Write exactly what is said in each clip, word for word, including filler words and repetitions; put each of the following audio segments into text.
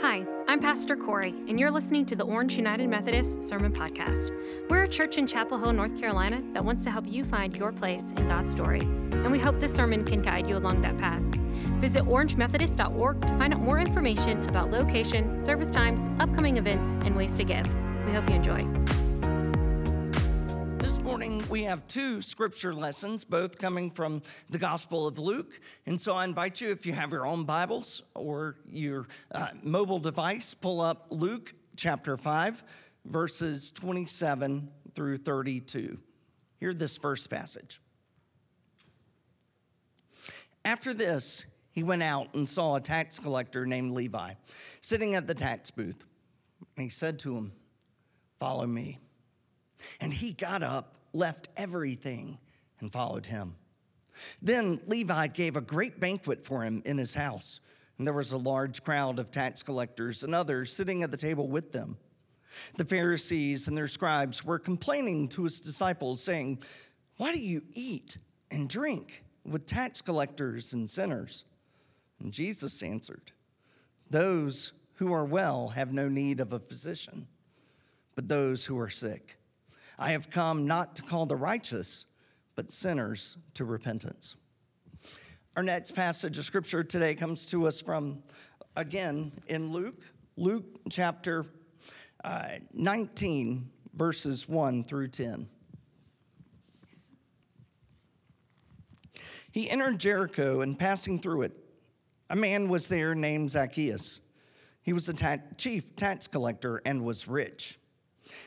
Hi, I'm Pastor Corey, and you're listening to the Orange United Methodist Sermon Podcast. We're a church in Chapel Hill, North Carolina, that wants to help you find your place in God's story, and we hope this sermon can guide you along that path. Visit orange methodist dot org to find out more information about location, service times, upcoming events, and ways to give. We hope you enjoy. This morning, we have two scripture lessons, both coming from the Gospel of Luke. And so I invite you, if you have your own Bibles or your uh, mobile device, pull up Luke chapter five, verses twenty-seven through thirty-two. Hear this first passage. After this, he went out and saw a tax collector named Levi sitting at the tax booth. And he said to him, "Follow me." And he got up, left everything, and followed him. Then Levi gave a great banquet for him in his house, and there was a large crowd of tax collectors and others sitting at the table with them. The Pharisees and their scribes were complaining to his disciples, saying, "Why do you eat and drink with tax collectors and sinners?" And Jesus answered, "Those who are well have no need of a physician, but those who are sick. I have come not to call the righteous, but sinners to repentance." Our next passage of scripture today comes to us from, again, in Luke, Luke chapter uh, nineteen, verses one through ten. He entered Jericho, and passing through it, a man was there named Zacchaeus. He was a ta- chief tax collector and was rich.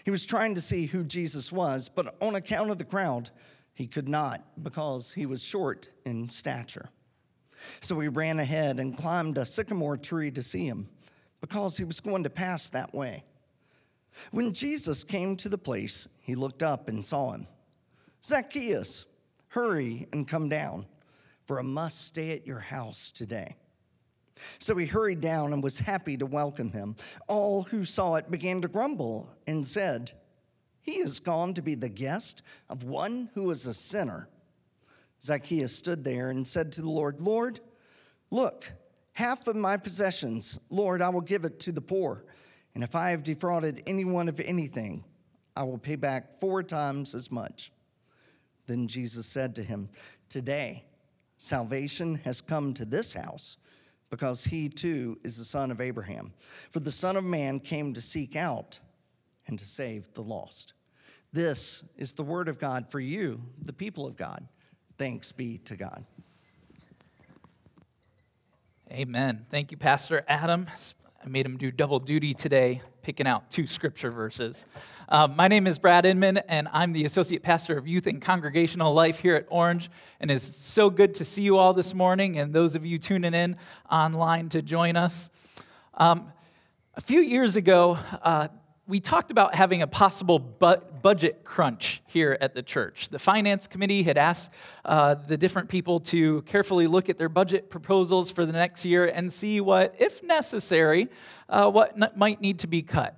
He was trying to see who Jesus was, but on account of the crowd, he could not because he was short in stature. So he ran ahead and climbed a sycamore tree to see him because he was going to pass that way. When Jesus came to the place, he looked up and saw him. "Zacchaeus, hurry and come down, for I must stay at your house today." So he hurried down and was happy to welcome him. All who saw it began to grumble and said, "He has gone to be the guest of one who is a sinner." Zacchaeus stood there and said to the Lord, "Lord, look, half of my possessions, Lord, I will give it to the poor. And if I have defrauded anyone of anything, I will pay back four times as much." Then Jesus said to him, "Today, salvation has come to this house, because he too is the son of Abraham. For the Son of Man came to seek out and to save the lost." This is the word of God for you, the people of God. Thanks be to God. Amen. Thank you, Pastor Adam. I made him do double duty today, picking out two scripture verses. Uh, my name is Brad Inman, and I'm the Associate Pastor of Youth and Congregational Life here at Orange, and it's so good to see you all this morning, and those of you tuning in online to join us. Um, a few years ago, uh, we talked about having a possible bu- budget crunch here at the church. The finance committee had asked uh, the different people to carefully look at their budget proposals for the next year and see what, if necessary, uh, what n- might need to be cut.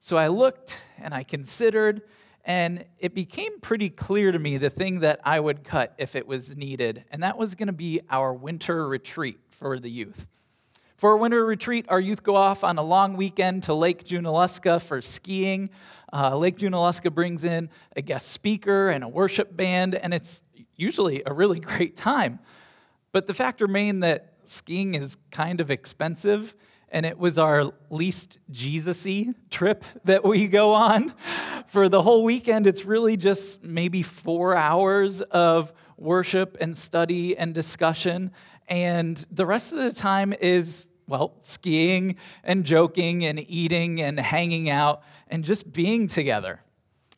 So I looked and I considered, and it became pretty clear to me the thing that I would cut if it was needed, and that was going to be our winter retreat for the youth. For a winter retreat, our youth go off on a long weekend to Lake Junaluska for skiing. Uh, Lake Junaluska brings in a guest speaker and a worship band, and it's usually a really great time. But the fact remained that skiing is kind of expensive, and it was our least Jesus-y trip that we go on. For the whole weekend, it's really just maybe four hours of worship and study and discussion. And the rest of the time is, well, skiing and joking and eating and hanging out and just being together.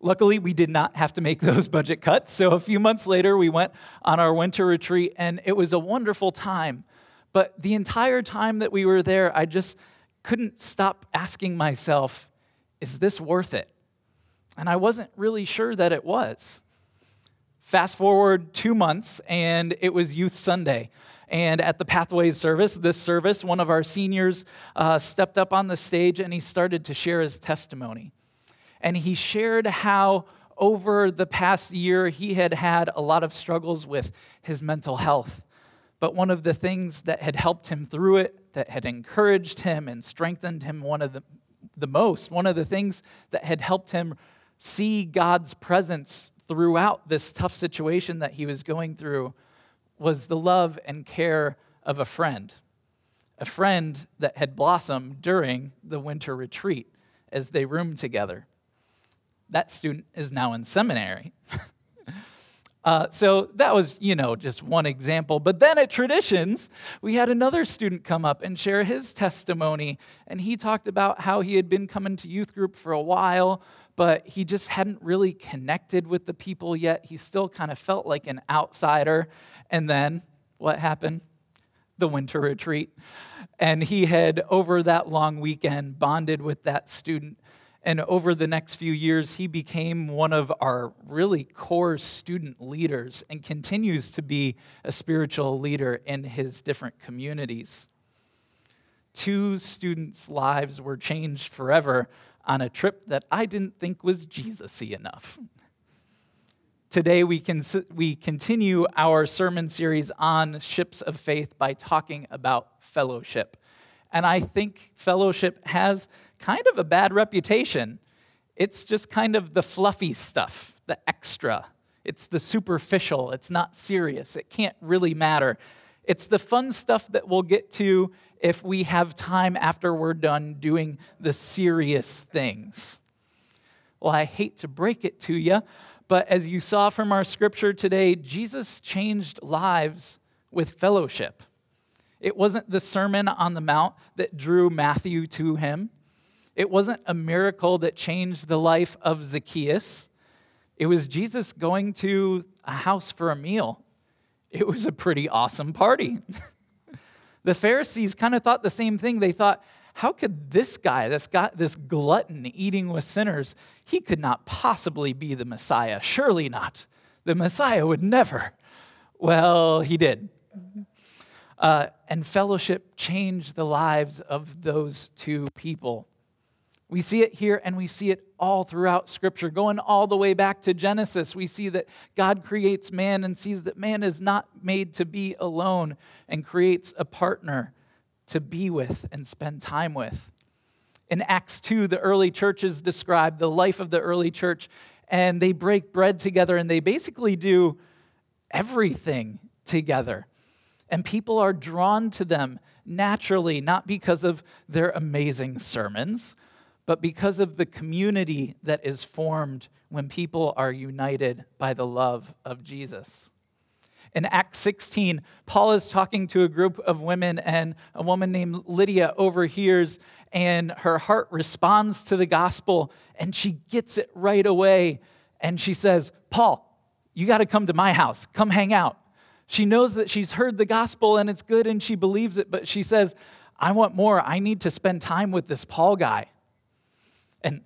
Luckily, we did not have to make those budget cuts. So a few months later, we went on our winter retreat, and it was a wonderful time. But the entire time that we were there, I just couldn't stop asking myself, is this worth it? And I wasn't really sure that it was. Fast forward two months, and it was Youth Sunday. And at the Pathways service, this service, one of our seniors uh, stepped up on the stage, and he started to share his testimony. And he shared how over the past year he had had a lot of struggles with his mental health, But one of the things that had helped him through it, that had encouraged him and strengthened him one of the, the most, one of the things that had helped him see God's presence throughout this tough situation that he was going through was the love and care of a friend, a friend that had blossomed during the winter retreat as they roomed together. That student is now in seminary. Uh, so that was, you know, just one example. But then at Traditions, we had another student come up and share his testimony. And he talked about how he had been coming to youth group for a while, but he just hadn't really connected with the people yet. He still kind of felt like an outsider. And then what happened? The winter retreat. And he had, over that long weekend, bonded with that student. And over the next few years, he became one of our really core student leaders and continues to be a spiritual leader in his different communities. Two students' lives were changed forever on a trip that I didn't think was Jesus-y enough. Today, we can we continue our sermon series on Ships of Faith by talking about fellowship. And I think fellowship has kind of a bad reputation. It's just kind of the fluffy stuff, the extra. It's the superficial. It's not serious. It can't really matter. It's the fun stuff that we'll get to if we have time after we're done doing the serious things. Well, I hate to break it to you, but as you saw from our scripture today, Jesus changed lives with fellowship. It wasn't the Sermon on the Mount that drew Matthew to him. It wasn't a miracle that changed the life of Zacchaeus. It was Jesus going to a house for a meal. It was a pretty awesome party. The Pharisees kind of thought the same thing. They thought, how could this guy, this guy, this glutton eating with sinners, he could not possibly be the Messiah. Surely not. The Messiah would never. Well, he did. Uh, and fellowship changed the lives of those two people. We see it here, and we see it all throughout Scripture. Going all the way back to Genesis, we see that God creates man and sees that man is not made to be alone and creates a partner to be with and spend time with. In Acts two, the early church is described, the life of the early church, and they break bread together, and they basically do everything together. And people are drawn to them naturally, not because of their amazing sermons, but because of the community that is formed when people are united by the love of Jesus. In Acts sixteen, Paul is talking to a group of women, and a woman named Lydia overhears, and her heart responds to the gospel, and she gets it right away. And she says, "Paul, you got to come to my house. Come hang out." She knows that she's heard the gospel, and it's good, and she believes it, but she says, "I want more. I need to spend time with this Paul guy." And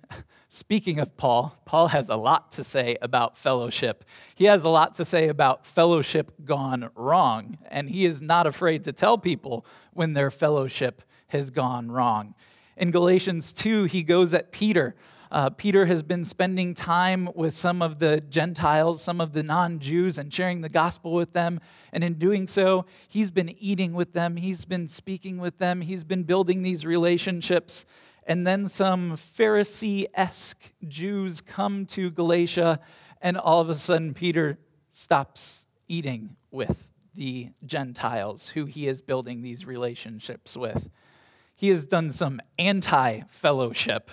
speaking of Paul, Paul has a lot to say about fellowship. He has a lot to say about fellowship gone wrong, and he is not afraid to tell people when their fellowship has gone wrong. In Galatians two, he goes at Peter. Uh, Peter has been spending time with some of the Gentiles, some of the non-Jews, and sharing the gospel with them. And in doing so, he's been eating with them. He's been speaking with them. He's been building these relationships. And then some Pharisee-esque Jews come to Galatia, and all of a sudden Peter stops eating with the Gentiles who he is building these relationships with. He has done some anti-fellowship.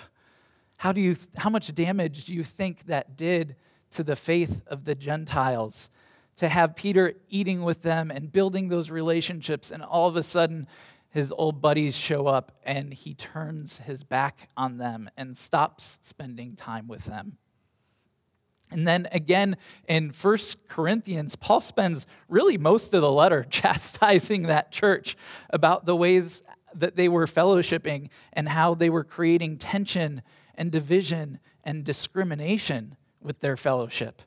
How do you, how much damage do you think that did to the faith of the Gentiles? To have Peter eating with them and building those relationships, and all of a sudden his old buddies show up, and he turns his back on them and stops spending time with them. And then again, in First Corinthians, Paul spends really most of the letter chastising that church about the ways that they were fellowshipping and how they were creating tension and division and discrimination with their fellowship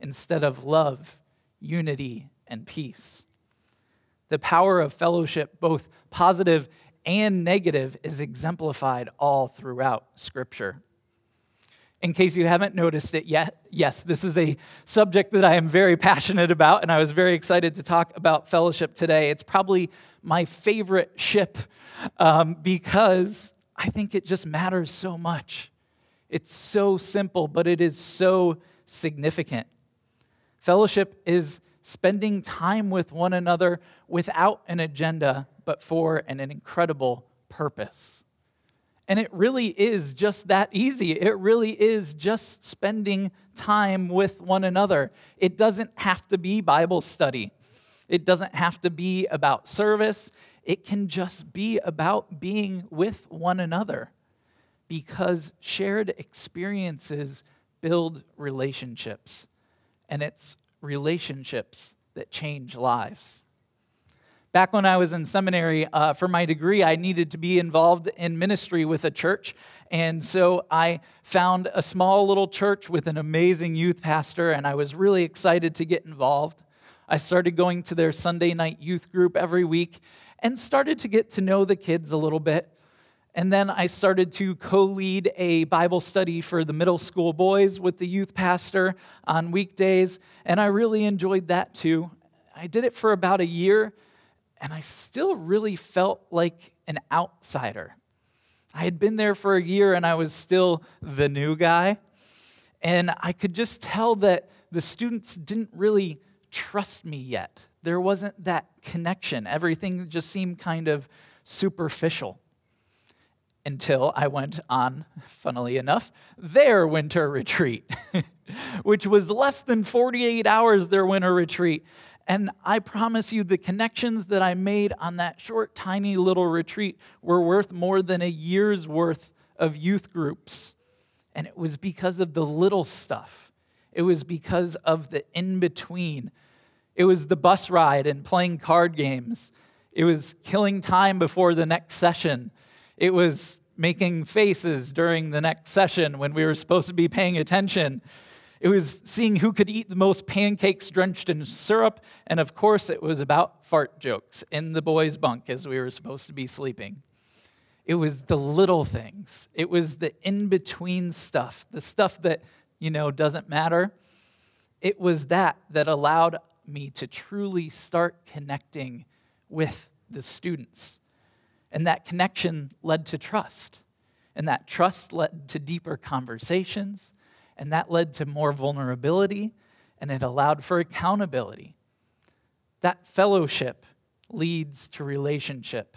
instead of love, unity, and peace. The power of fellowship, both positive and negative, is exemplified all throughout Scripture. In case you haven't noticed it yet, yes, this is a subject that I am very passionate about, and I was very excited to talk about fellowship today. It's probably my favorite ship um, because I think it just matters so much. It's so simple, but it is so significant. Fellowship is spending time with one another without an agenda, but for an incredible purpose. And it really is just that easy. It really is just spending time with one another. It doesn't have to be Bible study. It doesn't have to be about service. It can just be about being with one another, because shared experiences build relationships, and it's relationships that change lives. Back when I was in seminary, uh, for my degree, I needed to be involved in ministry with a church. And so I found a small little church with an amazing youth pastor, and I was really excited to get involved. I started going to their Sunday night youth group every week and started to get to know the kids a little bit. And then I started to co-lead a Bible study for the middle school boys with the youth pastor on weekdays, and I really enjoyed that too. I did it for about a year. And I still really felt like an outsider. I had been there for a year, and I was still the new guy. And I could just tell that the students didn't really trust me yet. There wasn't that connection. Everything just seemed kind of superficial. Until I went on, funnily enough, their winter retreat, which was less than forty-eight hours their winter retreat. And I promise you, the connections that I made on that short, tiny little retreat were worth more than a year's worth of youth groups. And it was because of the little stuff. It was because of the in-between. It was the bus ride and playing card games. It was killing time before the next session. It was making faces during the next session when we were supposed to be paying attention. It was seeing who could eat the most pancakes drenched in syrup, and of course it was about fart jokes in the boys' bunk as we were supposed to be sleeping. It was the little things. It was the in-between stuff, the stuff that, you know, doesn't matter. It was that that allowed me to truly start connecting with the students. And that connection led to trust. And that trust led to deeper conversations. And that led to more vulnerability, and it allowed for accountability. That fellowship leads to relationship,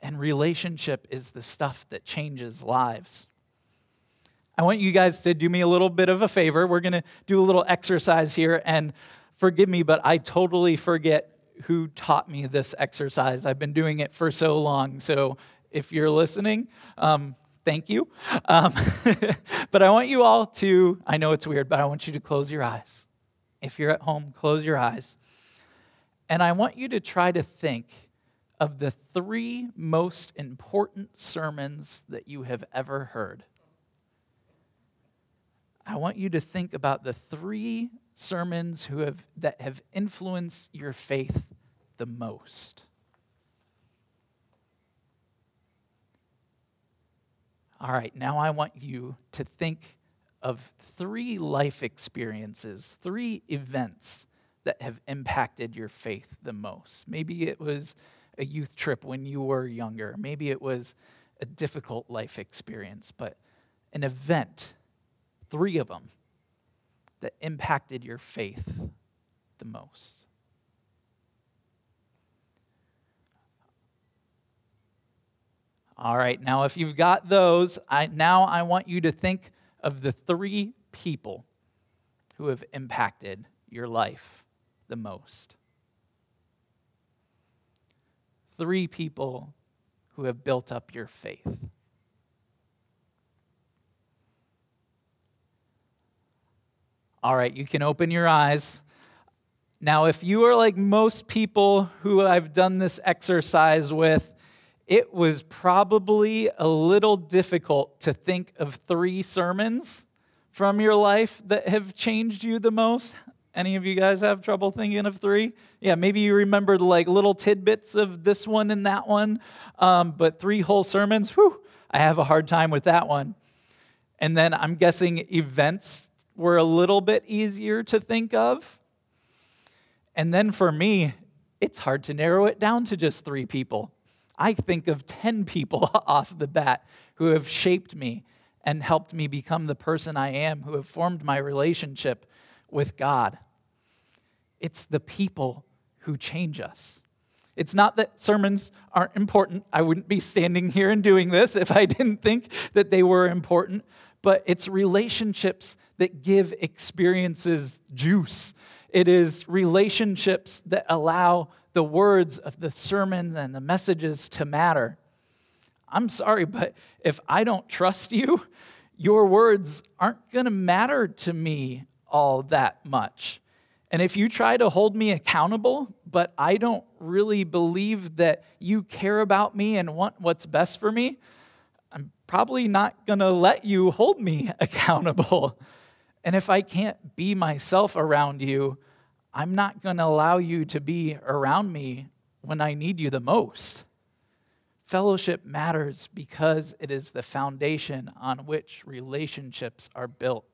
and relationship is the stuff that changes lives. I want you guys to do me a little bit of a favor. We're going to do a little exercise here, and forgive me, but I totally forget who taught me this exercise. I've been doing it for so long, so if you're listening, um, thank you. Um, but I want you all to, I know it's weird, but I want you to close your eyes. If you're at home, close your eyes. And I want you to try to think of the three most important sermons that you have ever heard. I want you to think about the three sermons who have, that have influenced your faith the most. All right, now I want you to think of three life experiences, three events that have impacted your faith the most. Maybe it was a youth trip when you were younger. Maybe it was a difficult life experience, but an event, three of them, that impacted your faith the most. All right, now if you've got those, I, now I want you to think of the three people who have impacted your life the most. Three people who have built up your faith. All right, you can open your eyes. Now, if you are like most people who I've done this exercise with, it was probably a little difficult to think of three sermons from your life that have changed you the most. Any of you guys have trouble thinking of three? Yeah, maybe you remember like little tidbits of this one and that one, um, but three whole sermons, whew, I have a hard time with that one. And then I'm guessing events were a little bit easier to think of. And then for me, it's hard to narrow it down to just three people. I think of ten people off the bat who have shaped me and helped me become the person I am, who have formed my relationship with God. It's the people who change us. It's not that sermons aren't important. I wouldn't be standing here and doing this if I didn't think that they were important. But it's relationships that give experiences juice. It is relationships that allow the words of the sermons and the messages to matter. I'm sorry, but if I don't trust you, your words aren't going to matter to me all that much. And if you try to hold me accountable, but I don't really believe that you care about me and want what's best for me, I'm probably not going to let you hold me accountable. And if I can't be myself around you, I'm not going to allow you to be around me when I need you the most. Fellowship matters because it is the foundation on which relationships are built,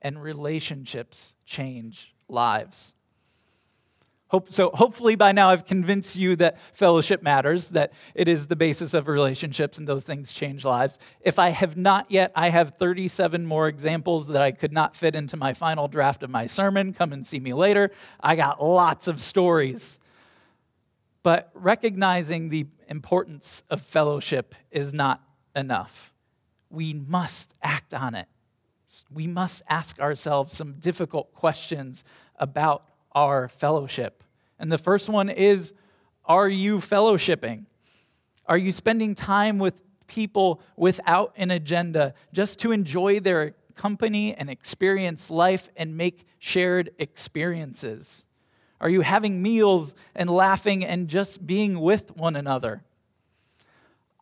and relationships change lives. Hope, so hopefully by now I've convinced you that fellowship matters, that it is the basis of relationships and those things change lives. If I have not yet, I have thirty-seven more examples that I could not fit into my final draft of my sermon. Come and see me later. I got lots of stories. But recognizing the importance of fellowship is not enough. We must act on it. We must ask ourselves some difficult questions about our fellowship. And the first one is, are you fellowshipping? Are you spending time with people without an agenda, just to enjoy their company and experience life and make shared experiences? Are you having meals and laughing and just being with one another?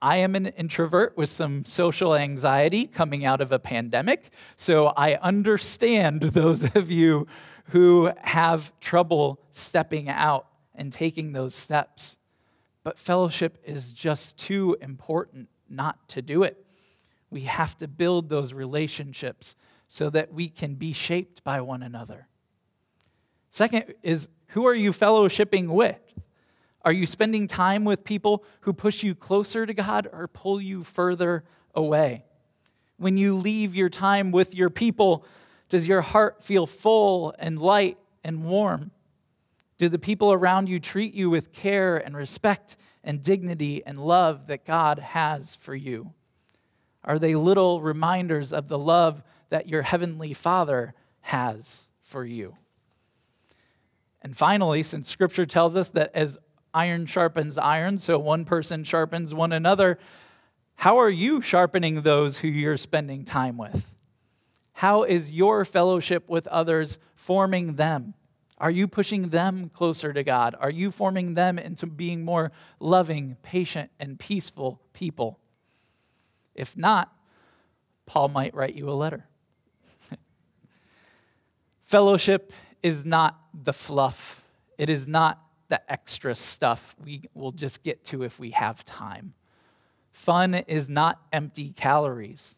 I am an introvert with some social anxiety coming out of a pandemic, so I understand those of you who have trouble stepping out and taking those steps. But fellowship is just too important not to do it. We have to build those relationships so that we can be shaped by one another. Second is, who are you fellowshipping with? Are you spending time with people who push you closer to God or pull you further away? When you leave your time with your people, does your heart feel full and light and warm? Do the people around you treat you with care and respect and dignity and love that God has for you? Are they little reminders of the love that your heavenly Father has for you? And finally, since Scripture tells us that as iron sharpens iron, so one person sharpens one another, how are you sharpening those who you're spending time with? How is your fellowship with others forming them? Are you pushing them closer to God? Are you forming them into being more loving, patient, and peaceful people? If not, Paul might write you a letter. Fellowship is not the fluff. It is not the extra stuff we will just get to if we have time. Fun is not empty calories.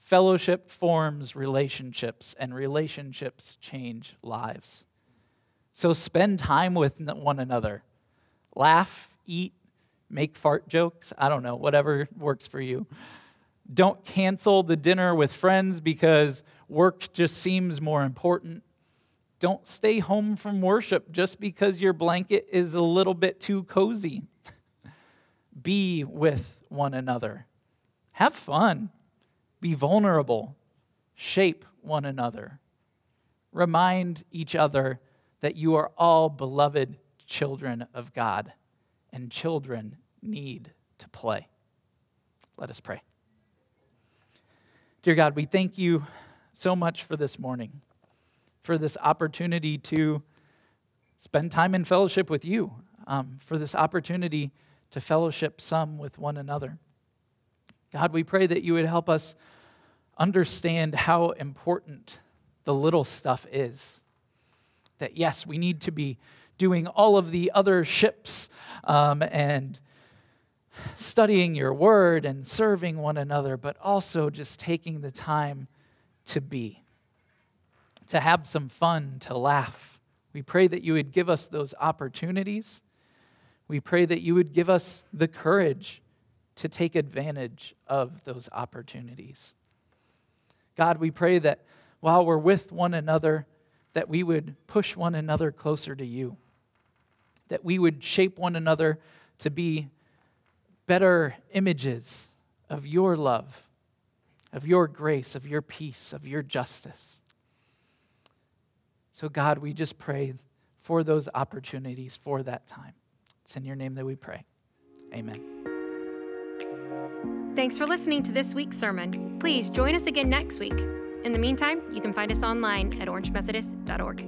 Fellowship forms relationships, and relationships change lives. So spend time with one another. Laugh, eat, make fart jokes. I don't know, whatever works for you. Don't cancel the dinner with friends because work just seems more important. Don't stay home from worship just because your blanket is a little bit too cozy. Be with one another. Have fun. Be vulnerable. Shape one another. Remind each other that you are all beloved children of God, and children need to play. Let us pray. Dear God, we thank you so much for this morning, for this opportunity to spend time in fellowship with you, um, for this opportunity to fellowship some with one another. God, we pray that you would help us understand how important the little stuff is. That yes, we need to be doing all of the other ships um, and studying your word and serving one another, but also just taking the time to be, to have some fun, to laugh. We pray that you would give us those opportunities. We pray that you would give us the courage to take advantage of those opportunities. God, we pray that while we're with one another, that we would push one another closer to you, that we would shape one another to be better images of your love, of your grace, of your peace, of your justice. So God, we just pray for those opportunities, for that time. It's in your name that we pray. Amen. Thanks for listening to this week's sermon. Please join us again next week. In the meantime, you can find us online at orange methodist dot org.